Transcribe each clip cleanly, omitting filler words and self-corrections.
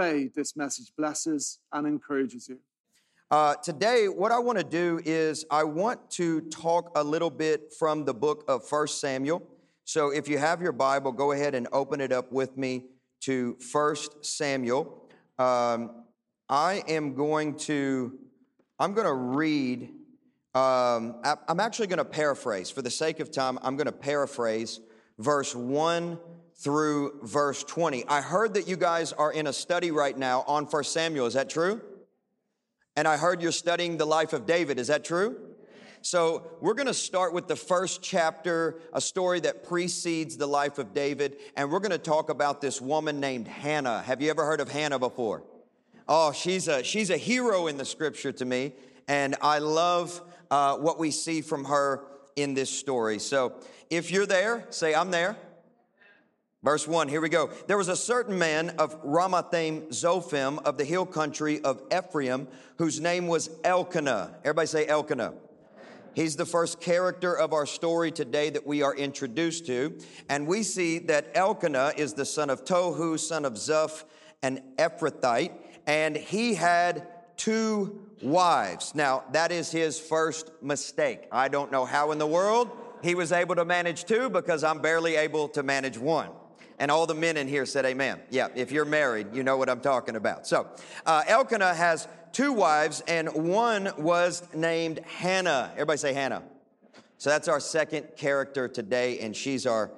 pray this message blesses and encourages you. Today, what I want to do is I want to talk a little bit from the book of 1 Samuel. So if you have your Bible, go ahead and open it up with me to 1 Samuel. I'm actually going to paraphrase. For the sake of time, I'm going to paraphrase verse 1 through verse 20. I heard that you guys are in a study right now on 1 Samuel. Is that true? And I heard you're studying the life of David. Is that true? So we're going to start with the first chapter, a story that precedes the life of David. And we're going to talk about this woman named Hannah. Have you ever heard of Hannah before? Oh, she's a hero in the scripture to me. And I love what we see from her in this story. So if you're there, say, I'm there. Verse 1, here we go. There was a certain man of Ramathaim Zophim of the hill country of Ephraim, whose name was Elkanah. Everybody say Elkanah. He's the first character of our story today that we are introduced to. And we see that Elkanah is the son of Tohu, son of Zoph, an Ephrathite. And he had two wives. Now, that is his first mistake. I don't know how in the world he was able to manage two, because I'm barely able to manage one. And all the men in here said amen. Yeah, if you're married, you know what I'm talking about. So Elkanah has two wives, and one was named Hannah. Everybody say Hannah. So that's our second character today, and she's our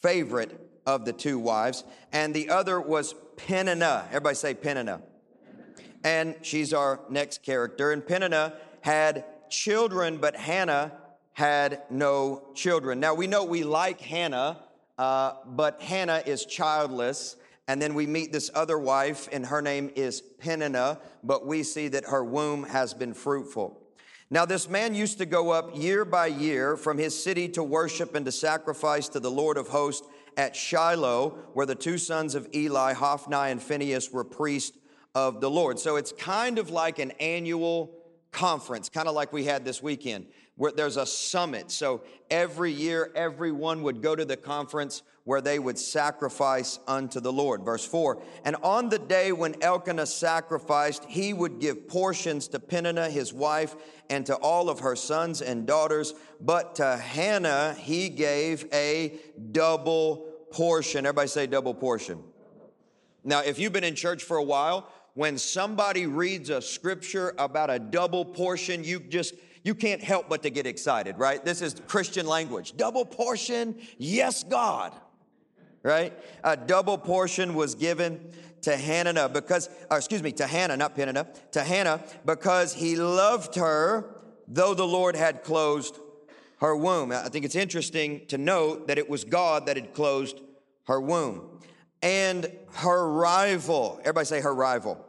favorite of the two wives. And the other was Peninnah. Everybody say Peninnah. And she's our next character. And Peninnah had children, but Hannah had no children. Now, we know we like Hannah, but Hannah is childless. And then we meet this other wife, and her name is Peninnah, but we see that her womb has been fruitful. Now, this man used to go up year by year from his city to worship and to sacrifice to the Lord of hosts at Shiloh, where the two sons of Eli, Hophni and Phinehas, were priests of the Lord. So it's kind of like an annual conference, kind of like we had this weekend, where there's a summit. So every year, everyone would go to the conference where they would sacrifice unto the Lord. Verse 4, and on the day when Elkanah sacrificed, he would give portions to Peninnah, his wife, and to all of her sons and daughters. But to Hannah, he gave a double portion. Everybody say double portion. Now, if you've been in church for a while, when somebody reads a scripture about a double portion, you can't help but to get excited, right? This is Christian language. Double portion, yes, God, right? A double portion was given to Hannah to Hannah, because he loved her, though the Lord had closed her womb. I think it's interesting to note that it was God that had closed her womb. And her rival, everybody say her rival.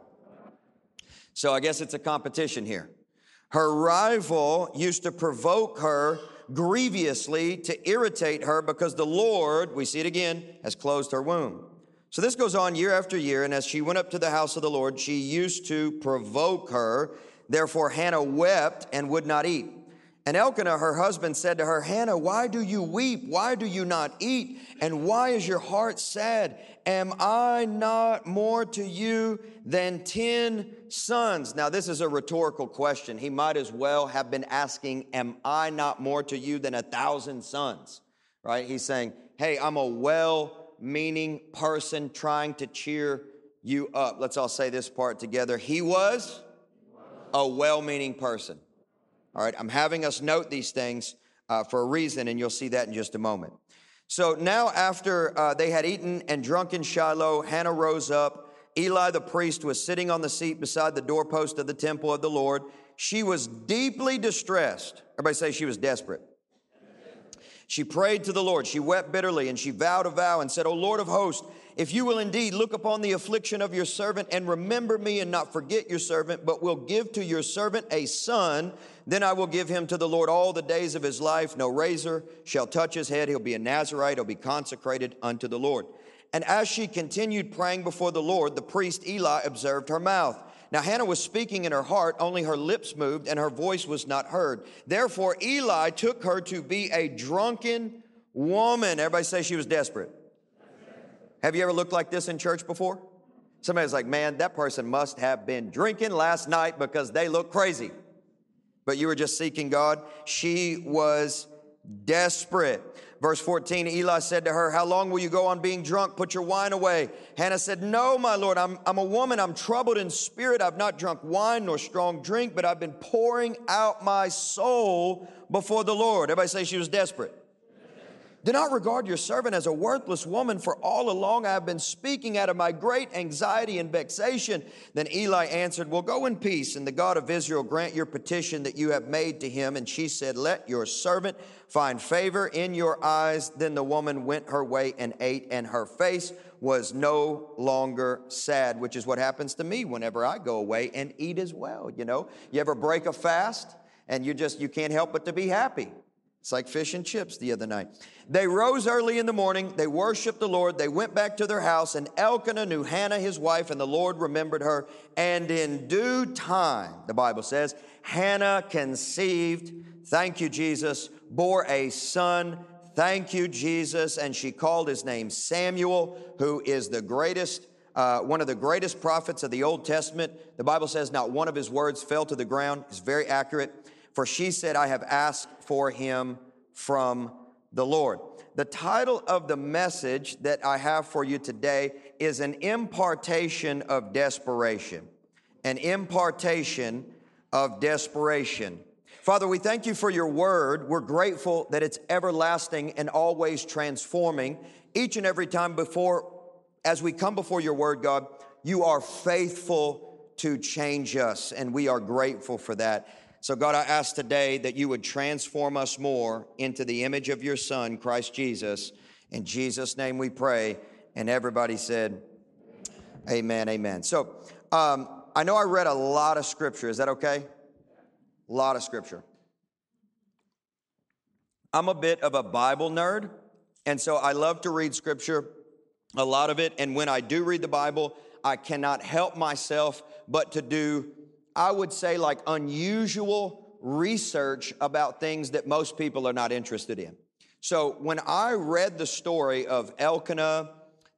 So I guess it's a competition here. Her rival used to provoke her grievously to irritate her, because the Lord, we see it again, has closed her womb. So this goes on year after year, and as she went up to the house of the Lord, she used to provoke her. Therefore, Hannah wept and would not eat. And Elkanah, her husband, said to her, Hannah, why do you weep? Why do you not eat? And why is your heart sad? Am I not more to you than 10 sons? Now, this is a rhetorical question. He might as well have been asking, am I not more to you than 1,000 sons? Right? He's saying, hey, I'm a well-meaning person trying to cheer you up. Let's all say this part together. He was a well-meaning person. All right, I'm having us note these things for a reason, and you'll see that in just a moment. So now after they had eaten and drunk in Shiloh, Hannah rose up. Eli the priest was sitting on the seat beside the doorpost of the temple of the Lord. She was deeply distressed. Everybody say she was desperate. She prayed to the Lord. She wept bitterly, and she vowed a vow and said, O Lord of hosts, if you will indeed look upon the affliction of your servant and remember me and not forget your servant, but will give to your servant a son, then I will give him to the Lord all the days of his life. No razor shall touch his head. He'll be a Nazarite. He'll be consecrated unto the Lord. And as she continued praying before the Lord, the priest Eli observed her mouth. Now Hannah was speaking in her heart, only her lips moved, and her voice was not heard. Therefore Eli took her to be a drunken woman. Everybody say she was desperate. Have you ever looked like this in church before? Somebody's like, man, that person must have been drinking last night because they look crazy. But you were just seeking God. She was desperate. Verse 14, Eli said to her, how long will you go on being drunk? Put your wine away. Hannah said, no, my Lord, I'm a woman. I'm troubled in spirit. I've not drunk wine nor strong drink, but I've been pouring out my soul before the Lord. Everybody say she was desperate. Do not regard your servant as a worthless woman, for all along I have been speaking out of my great anxiety and vexation. Then Eli answered, well, go in peace, and the God of Israel grant your petition that you have made to him. And she said, let your servant find favor in your eyes. Then the woman went her way and ate, and her face was no longer sad, which is what happens to me whenever I go away and eat as well. You know, you ever break a fast, and you can't help but to be happy. It's like fish and chips the other night. They rose early in the morning. They worshiped the Lord. They went back to their house, and Elkanah knew Hannah, his wife, and the Lord remembered her. And in due time, the Bible says, Hannah conceived, thank you, Jesus, bore a son, thank you, Jesus, and she called his name Samuel, who is the greatest one of the greatest prophets of the Old Testament. The Bible says not one of his words fell to the ground. It's very accurate. For she said, I have asked for him from the Lord. The title of the message that I have for you today is an impartation of desperation. An impartation of desperation. Father, we thank you for your word. We're grateful that it's everlasting and always transforming. Each and every time as we come before your word, God, you are faithful to change us, and we are grateful for that. So, God, I ask today that you would transform us more into the image of your Son, Christ Jesus. In Jesus' name we pray. And everybody said, amen, amen. So, I know I read a lot of Scripture. Is that okay? A lot of Scripture. I'm a bit of a Bible nerd, and so I love to read Scripture, a lot of it. And when I do read the Bible, I cannot help myself but to do, I would say, like unusual research about things that most people are not interested in. So when I read the story of Elkanah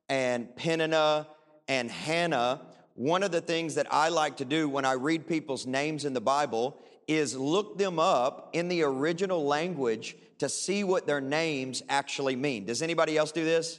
and Peninnah and Hannah, one of the things that I like to do when I read people's names in the Bible is look them up in the original language to see what their names actually mean. Does anybody else do this?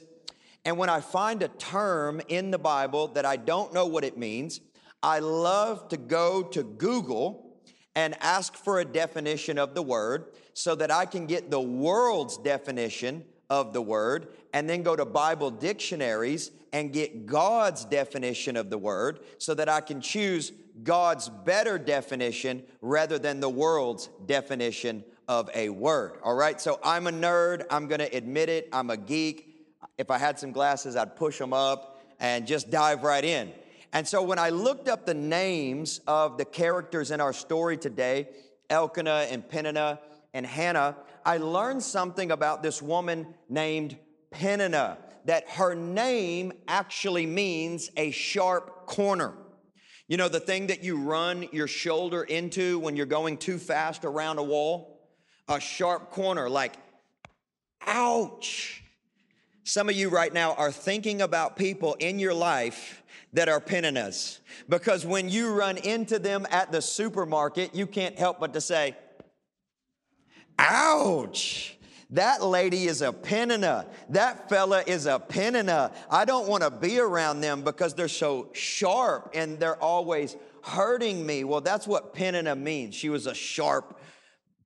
And when I find a term in the Bible that I don't know what it means, I love to go to Google and ask for a definition of the word so that I can get the world's definition of the word, and then go to Bible dictionaries and get God's definition of the word so that I can choose God's better definition rather than the world's definition of a word. All right, so I'm a nerd. I'm going to admit it. I'm a geek. If I had some glasses, I'd push them up and just dive right in. And so when I looked up the names of the characters in our story today, Elkanah and Peninnah and Hannah, I learned something about this woman named Peninnah, that her name actually means a sharp corner. You know, the thing that you run your shoulder into when you're going too fast around a wall? A sharp corner, like, ouch. Some of you right now are thinking about people in your life that are Peninnahs, because when you run into them at the supermarket, you can't help but to say, ouch, that lady is a Peninnah. That fella is a Peninnah. I don't want to be around them because they're so sharp and they're always hurting me. Well, that's what Peninnah means. She was a sharp,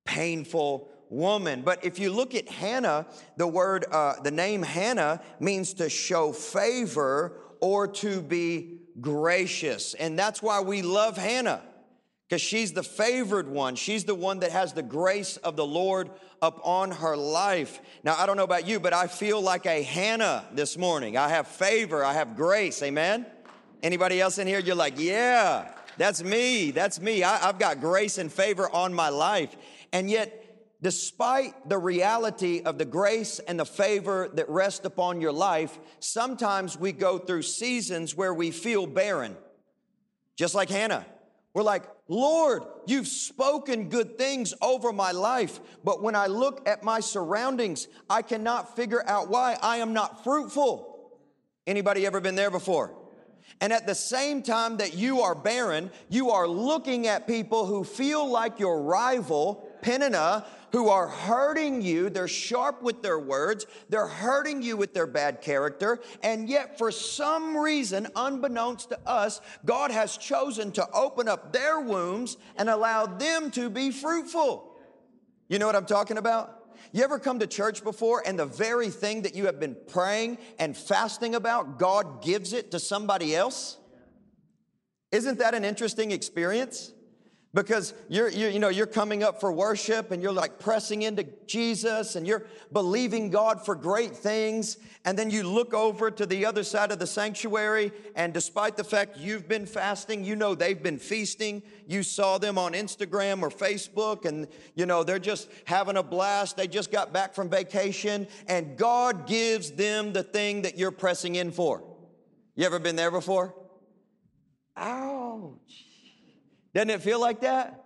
painful woman. But if you look at Hannah, the name Hannah means to show favor or to be gracious. And that's why we love Hannah, because she's the favored one. She's the one that has the grace of the Lord upon her life. Now, I don't know about you, but I feel like a Hannah this morning. I have favor. I have grace. Amen? Anybody else in here? You're like, yeah, that's me. That's me. I've got grace and favor on my life. And yet, despite the reality of the grace and the favor that rest upon your life, sometimes we go through seasons where we feel barren, just like Hannah. We're like, Lord, you've spoken good things over my life, but when I look at my surroundings, I cannot figure out why I am not fruitful. Anybody ever been there before? And at the same time that you are barren, you are looking at people who feel like your rival, Peninnah, who are hurting you. They're sharp with their words. They're hurting you with their bad character. And yet, for some reason, unbeknownst to us, God has chosen to open up their wombs and allow them to be fruitful. You know what I'm talking about? You ever come to church before and the very thing that you have been praying and fasting about, God gives it to somebody else? Isn't that an interesting experience? Because you're coming up for worship and you're like pressing into Jesus and you're believing God for great things, and then you look over to the other side of the sanctuary, and despite the fact you've been fasting, you know they've been feasting. You saw them on Instagram or Facebook, and you know they're just having a blast. They just got back from vacation, and God gives them the thing that you're pressing in for. You ever been there before? Ouch. Doesn't it feel like that?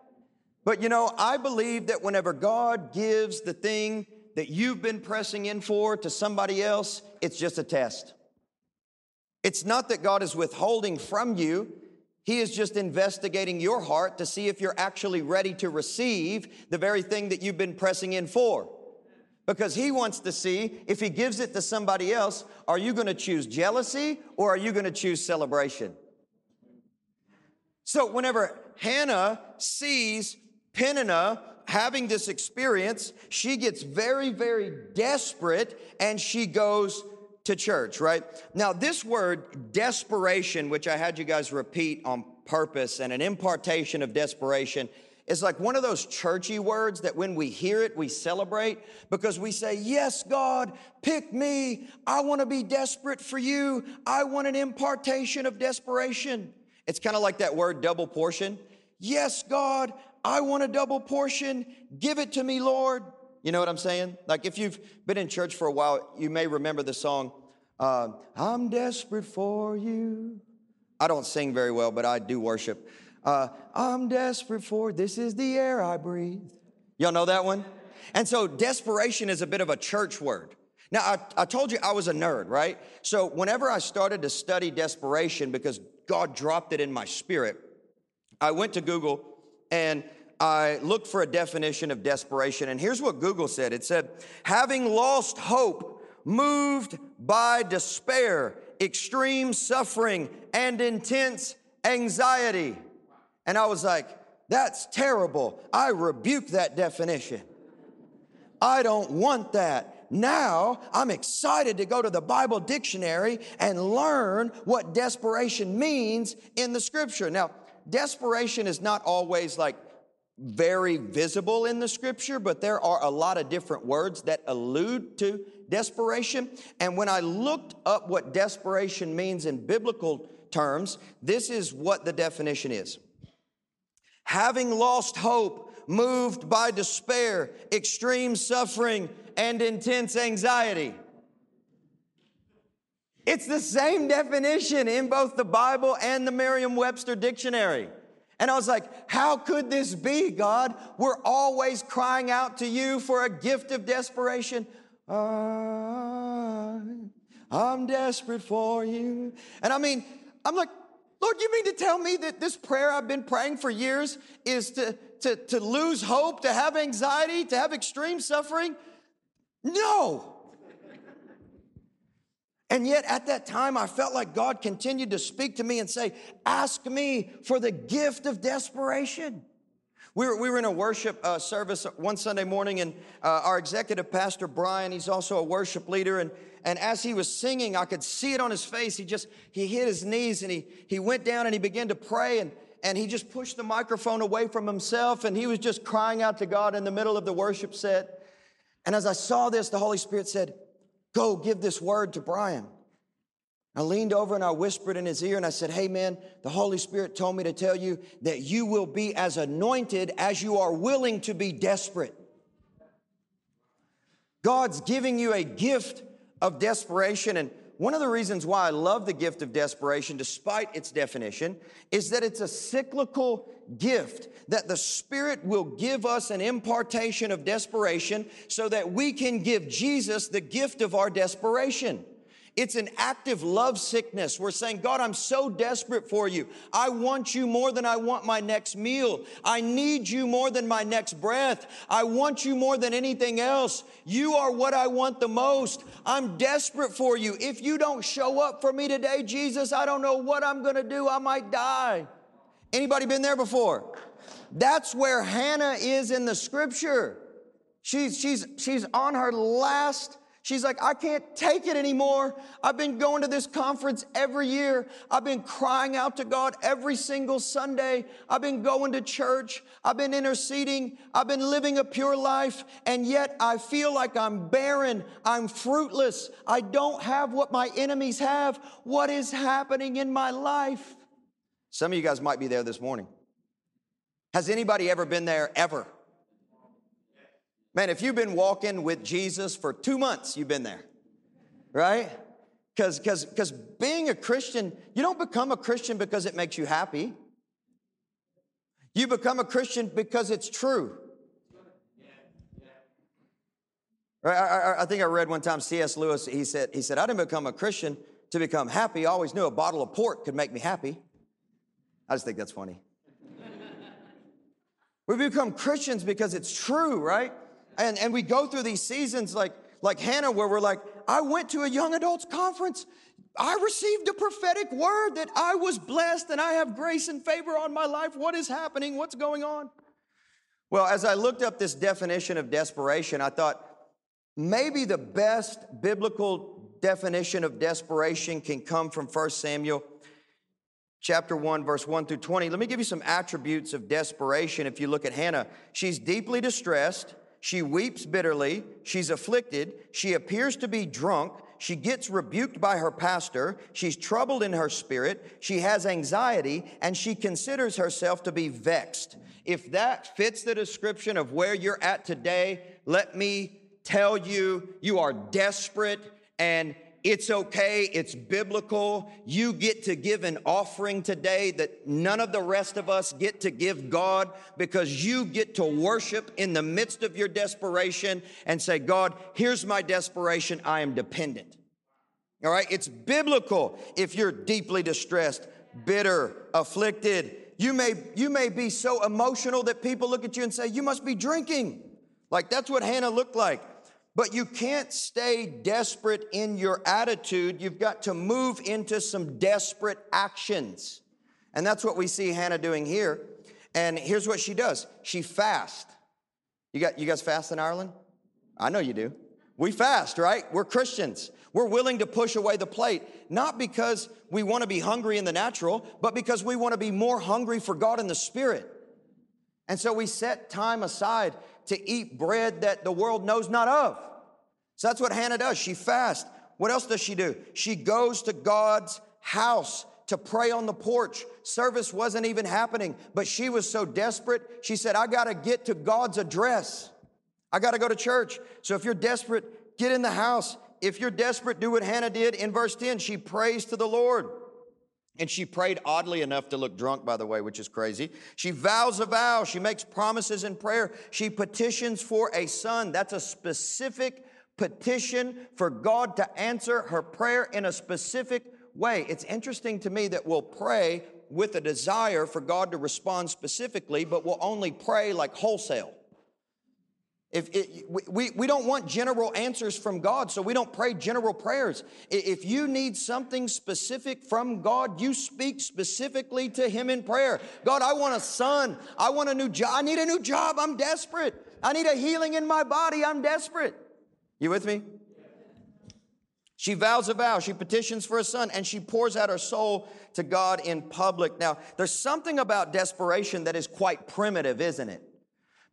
But, you know, I believe that whenever God gives the thing that you've been pressing in for to somebody else, it's just a test. It's not that God is withholding from you. He is just investigating your heart to see if you're actually ready to receive the very thing that you've been pressing in for. Because he wants to see, if he gives it to somebody else, are you going to choose jealousy or are you going to choose celebration? So whenever Hannah sees Peninnah having this experience, she gets very, very desperate, and she goes to church, right? Now, this word desperation, which I had you guys repeat on purpose, and an impartation of desperation, is like one of those churchy words that when we hear it, we celebrate, because we say, yes, God, pick me. I want to be desperate for you. I want an impartation of desperation. It's kind of like that word double portion. Yes, God, I want a double portion. Give it to me, Lord. You know what I'm saying? Like if you've been in church for a while, you may remember the song, I'm desperate for you. I don't sing very well, but I do worship. I'm desperate for, this is the air I breathe. Y'all know that one? And so desperation is a bit of a church word. Now, I told you I was a nerd, right? So whenever I started to study desperation, because God dropped it in my spirit, I went to Google and I looked for a definition of desperation. And here's what Google said. It said, having lost hope, moved by despair, extreme suffering, and intense anxiety. And I was like, that's terrible. I rebuke that definition. I don't want that. Now, I'm excited to go to the Bible dictionary and learn what desperation means in the Scripture. Now, desperation is not always like very visible in the Scripture, but there are a lot of different words that allude to desperation. And when I looked up what desperation means in biblical terms, this is what the definition is. Having lost hope, moved by despair, extreme suffering, and intense anxiety. It's the same definition in both the Bible and the Merriam-Webster dictionary. And I was like, how could this be, God? We're always crying out to you for a gift of desperation. I'm desperate for you. And I mean, I'm like, Lord, you mean to tell me that this prayer I've been praying for years is to lose hope, to have anxiety, to have extreme suffering? No. And yet at that time, I felt like God continued to speak to me and say, ask me for the gift of desperation. We were in a worship service one Sunday morning, and our executive pastor, Brian, he's also a worship leader, and as he was singing, I could see it on his face. He hit his knees, and he went down, and he began to pray, and he just pushed the microphone away from himself, and he was just crying out to God in the middle of the worship set. And as I saw this, the Holy Spirit said, go give this word to Brian. I leaned over and I whispered in his ear and I said, hey man, the Holy Spirit told me to tell you that you will be as anointed as you are willing to be desperate. God's giving you a gift of desperation. And one of the reasons why I love the gift of desperation, despite its definition, is that it's a cyclical gift, that the Spirit will give us an impartation of desperation so that we can give Jesus the gift of our desperation. It's an active love sickness. We're saying, God, I'm so desperate for you. I want you more than I want my next meal. I need you more than my next breath. I want you more than anything else. You are what I want the most. I'm desperate for you. If you don't show up for me today, Jesus, I don't know what I'm going to do. I might die. Anybody been there before? That's where Hannah is in the scripture. She's on her last. She's like, I can't take it anymore. I've been going to this conference every year. I've been crying out to God every single Sunday. I've been going to church. I've been interceding. I've been living a pure life. And yet I feel like I'm barren. I'm fruitless. I don't have what my enemies have. What is happening in my life? Some of you guys might be there this morning. Has anybody ever been there ever? Man, if you've been walking with Jesus for 2 months, you've been there, right? Because being a Christian, you don't become a Christian because it makes you happy. You become a Christian because it's true. Right? I think I read one time C.S. Lewis, he said, I didn't become a Christian to become happy. I always knew a bottle of port could make me happy. I just think that's funny. We become Christians because it's true, right? And we go through these seasons like Hannah, where we're like, I went to a young adults conference. I received a prophetic word that I was blessed and I have grace and favor on my life. What is happening? What's going on? Well, as I looked up this definition of desperation, I thought maybe the best biblical definition of desperation can come from 1 Samuel Chapter 1, verse 1 through 20. Let me give you some attributes of desperation. If you look at Hannah, she's deeply distressed. She weeps bitterly. She's afflicted. She appears to be drunk. She gets rebuked by her pastor. She's troubled in her spirit. She has anxiety, and she considers herself to be vexed. If that fits the description of where you're at today, let me tell you, you are desperate and it's okay, it's biblical. You get to give an offering today that none of the rest of us get to give God, because you get to worship in the midst of your desperation and say, God, here's my desperation. I am dependent. All right? It's biblical if you're deeply distressed, bitter, afflicted. You may be so emotional that people look at you and say, you must be drinking. Like, that's what Hannah looked like. But you can't stay desperate in your attitude. You've got to move into some desperate actions. And that's what we see Hannah doing here. And here's what she does. She fasts. You guys fast in Ireland? I know you do. We fast, right? We're Christians. We're willing to push away the plate, not because we want to be hungry in the natural, but because we want to be more hungry for God in the spirit. And so we set time aside to eat bread that the world knows not of. So that's what Hannah does. She fasts. What else does she do? She goes to God's house to pray on the porch. Service wasn't even happening, but she was so desperate. She said, I got to get to God's address. I got to go to church. So if you're desperate, get in the house. If you're desperate, do what Hannah did in verse 10. She prays to the Lord. And she prayed oddly enough to look drunk, by the way, which is crazy. She vows a vow. She makes promises in prayer. She petitions for a son. That's a specific petition for God to answer her prayer in a specific way. It's interesting to me that we'll pray with a desire for God to respond specifically, but we'll only pray like wholesale. We don't want general answers from God, so we don't pray general prayers. If you need something specific from God, you speak specifically to Him in prayer. God, I want a son. I want a new job. I need a new job. I'm desperate. I need a healing in my body. I'm desperate. You with me? She vows a vow. She petitions for a son, and she pours out her soul to God in public. Now, there's something about desperation that is quite primitive, isn't it?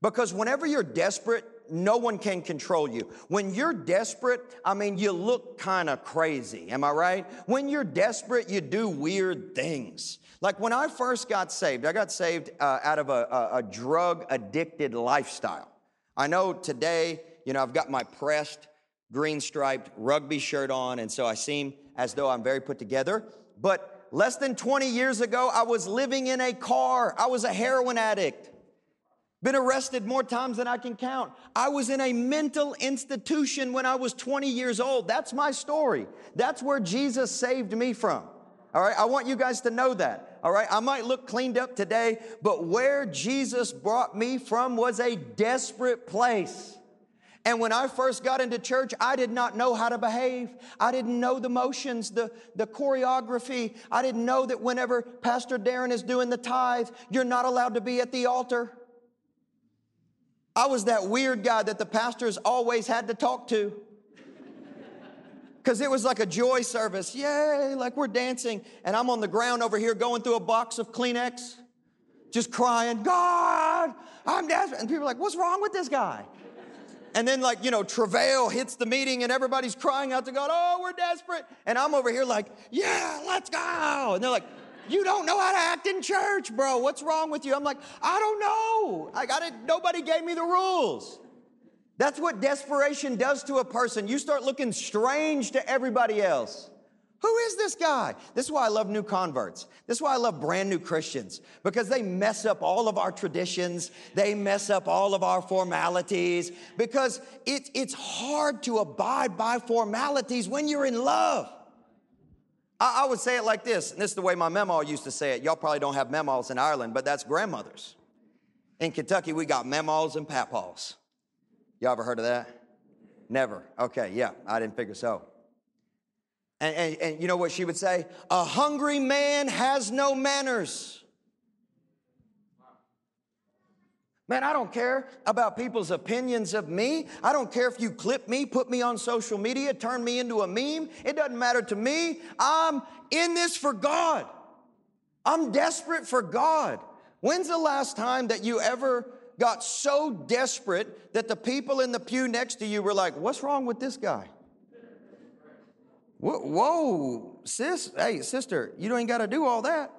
Because whenever you're desperate, no one can control you. When you're desperate, I mean, you look kind of crazy. Am I right? When you're desperate, you do weird things. Like when I first got saved, I got saved out of a drug-addicted lifestyle. I know today, you know, I've got my pressed, green-striped rugby shirt on, and so I seem as though I'm very put together. But less than 20 years ago, I was living in a car. I was a heroin addict. Been arrested more times than I can count. I was in a mental institution when I was 20 years old. That's my story. That's where Jesus saved me from. All right, I want you guys to know that. All right, I might look cleaned up today, but where Jesus brought me from was a desperate place. And when I first got into church, I did not know how to behave. I didn't know the motions, the choreography. I didn't know that whenever Pastor Darren is doing the tithe, you're not allowed to be at the altar. I was that weird guy that the pastors always had to talk to. Because it was like a joy service. Yay, like we're dancing. And I'm on the ground over here going through a box of Kleenex, just crying, God, I'm desperate. And people are like, what's wrong with this guy? And then, like, you know, travail hits the meeting and everybody's crying out to God, oh, we're desperate. And I'm over here like, yeah, let's go. And they're like, you don't know how to act in church, bro. What's wrong with you? I'm like, I don't know. Nobody gave me the rules. That's what desperation does to a person. You start looking strange to everybody else. Who is this guy? This is why I love new converts. This is why I love brand new Christians, because they mess up all of our traditions. They mess up all of our formalities, because it's hard to abide by formalities when you're in love. I would say it like this, and this is the way my memaw used to say it. Y'all probably don't have memaws in Ireland, but that's grandmothers. In Kentucky, we got memaws and papaws. Y'all ever heard of that? Never. Okay, yeah, I didn't figure so. And you know what she would say? A hungry man has no manners. Man, I don't care about people's opinions of me. I don't care if you clip me, put me on social media, turn me into a meme. It doesn't matter to me. I'm in this for God. I'm desperate for God. When's the last time that you ever got so desperate that the people in the pew next to you were like, what's wrong with this guy? Whoa, sis, hey, sister, you ain't got to do all that.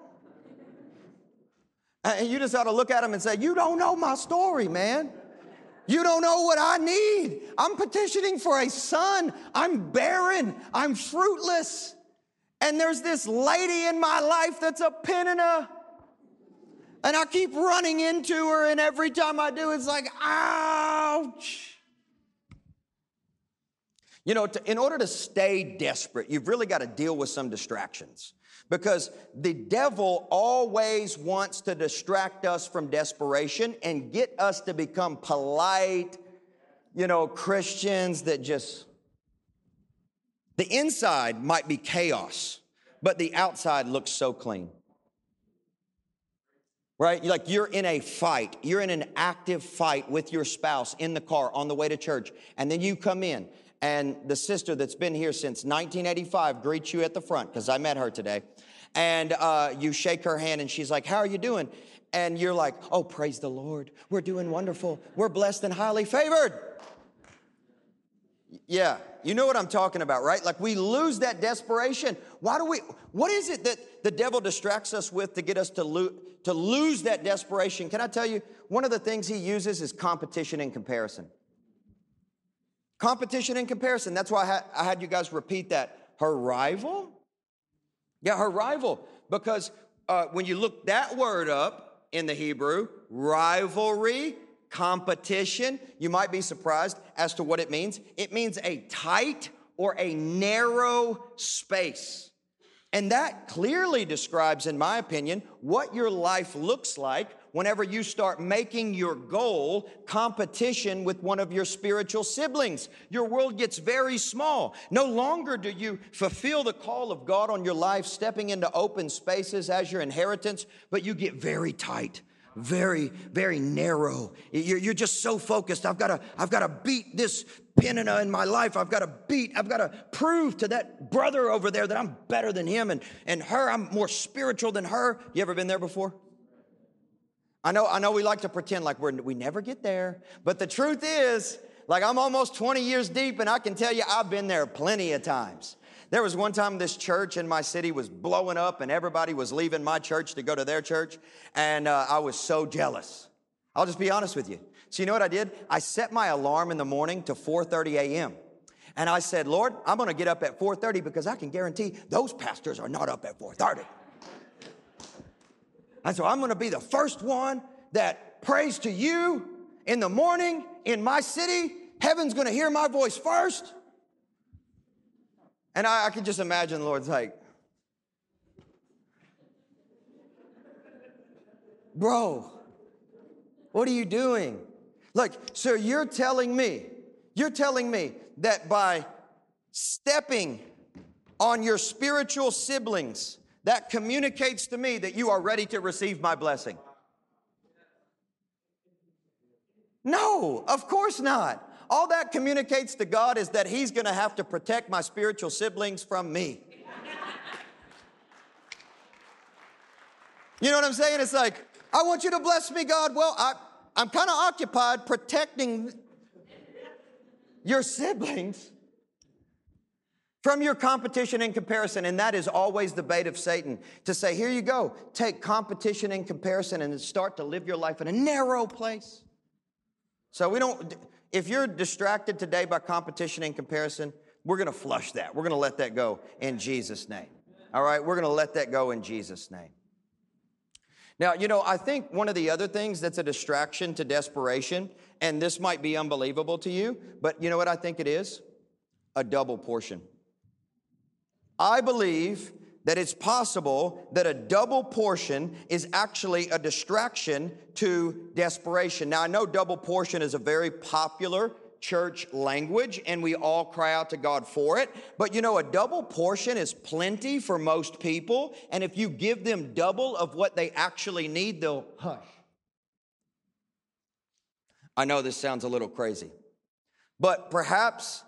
And you just ought to look at him and say, you don't know my story, man. You don't know what I need. I'm petitioning for a son. I'm barren. I'm fruitless. And there's this lady in my life that's a Peninnah. And I keep running into her, and every time I do, it's like, ouch. You know, in order to stay desperate, you've really got to deal with some distractions, because the devil always wants to distract us from desperation and get us to become polite, you know, Christians that just, the inside might be chaos, but the outside looks so clean. Right? Like you're in a fight. You're in an active fight with your spouse in the car on the way to church, and then you come in. And the sister that's been here since 1985 greets you at the front, because I met her today. And you shake her hand, and she's like, how are you doing? And you're like, oh, praise the Lord. We're doing wonderful. We're blessed and highly favored. Yeah, you know what I'm talking about, right? Like we lose that desperation. What is it that the devil distracts us with to get us to lose that desperation? Can I tell you, one of the things he uses is competition and comparison. Competition and comparison. That's why I had you guys repeat that. Her rival? Yeah, her rival. Because when you look that word up in the Hebrew, rivalry, competition, you might be surprised as to what it means. It means a tight or a narrow space. And that clearly describes, in my opinion, what your life looks like whenever you start making your goal competition with one of your spiritual siblings. Your world gets very small. No longer do you fulfill the call of God on your life, stepping into open spaces as your inheritance, but you get very tight, very, very narrow. You're just so focused. I've got to beat this Peninnah in my life. I've got to prove to that brother over there that I'm better than him and her. I'm more spiritual than her. You ever been there before? I know we like to pretend like we never get there, but the truth is, like, I'm almost 20 years deep, and I can tell you I've been there plenty of times. There was one time this church in my city was blowing up, and everybody was leaving my church to go to their church, and I was so jealous. I'll just be honest with you. So you know what I did? I set my alarm in the morning to 4:30 a.m., and I said, Lord, I'm going to get up at 4:30 because I can guarantee those pastors are not up at 4:30. And so I'm going to be the first one that praise to you in the morning in my city. Heaven's going to hear my voice first. And I can just imagine the Lord's like, bro, what are you doing? Look, sir, you're telling me that by stepping on your spiritual siblings, that communicates to me that you are ready to receive my blessing. No, of course not. All that communicates to God is that he's going to have to protect my spiritual siblings from me. You know what I'm saying? It's like, I want you to bless me, God. Well, I'm kind of occupied protecting your siblings from your competition and comparison. And that is always the bait of Satan, to say, here you go. Take competition and comparison and start to live your life in a narrow place. So if you're distracted today by competition and comparison, we're going to flush that. We're going to let that go in Jesus' name. All right? We're going to let that go in Jesus' name. Now, you know, I think one of the other things that's a distraction to desperation, and this might be unbelievable to you, but you know what I think it is? A double portion. I believe that it's possible that a double portion is actually a distraction to desperation. Now, I know double portion is a very popular church language, and we all cry out to God for it. But you know, a double portion is plenty for most people, and if you give them double of what they actually need, they'll hush. I know this sounds a little crazy, but perhaps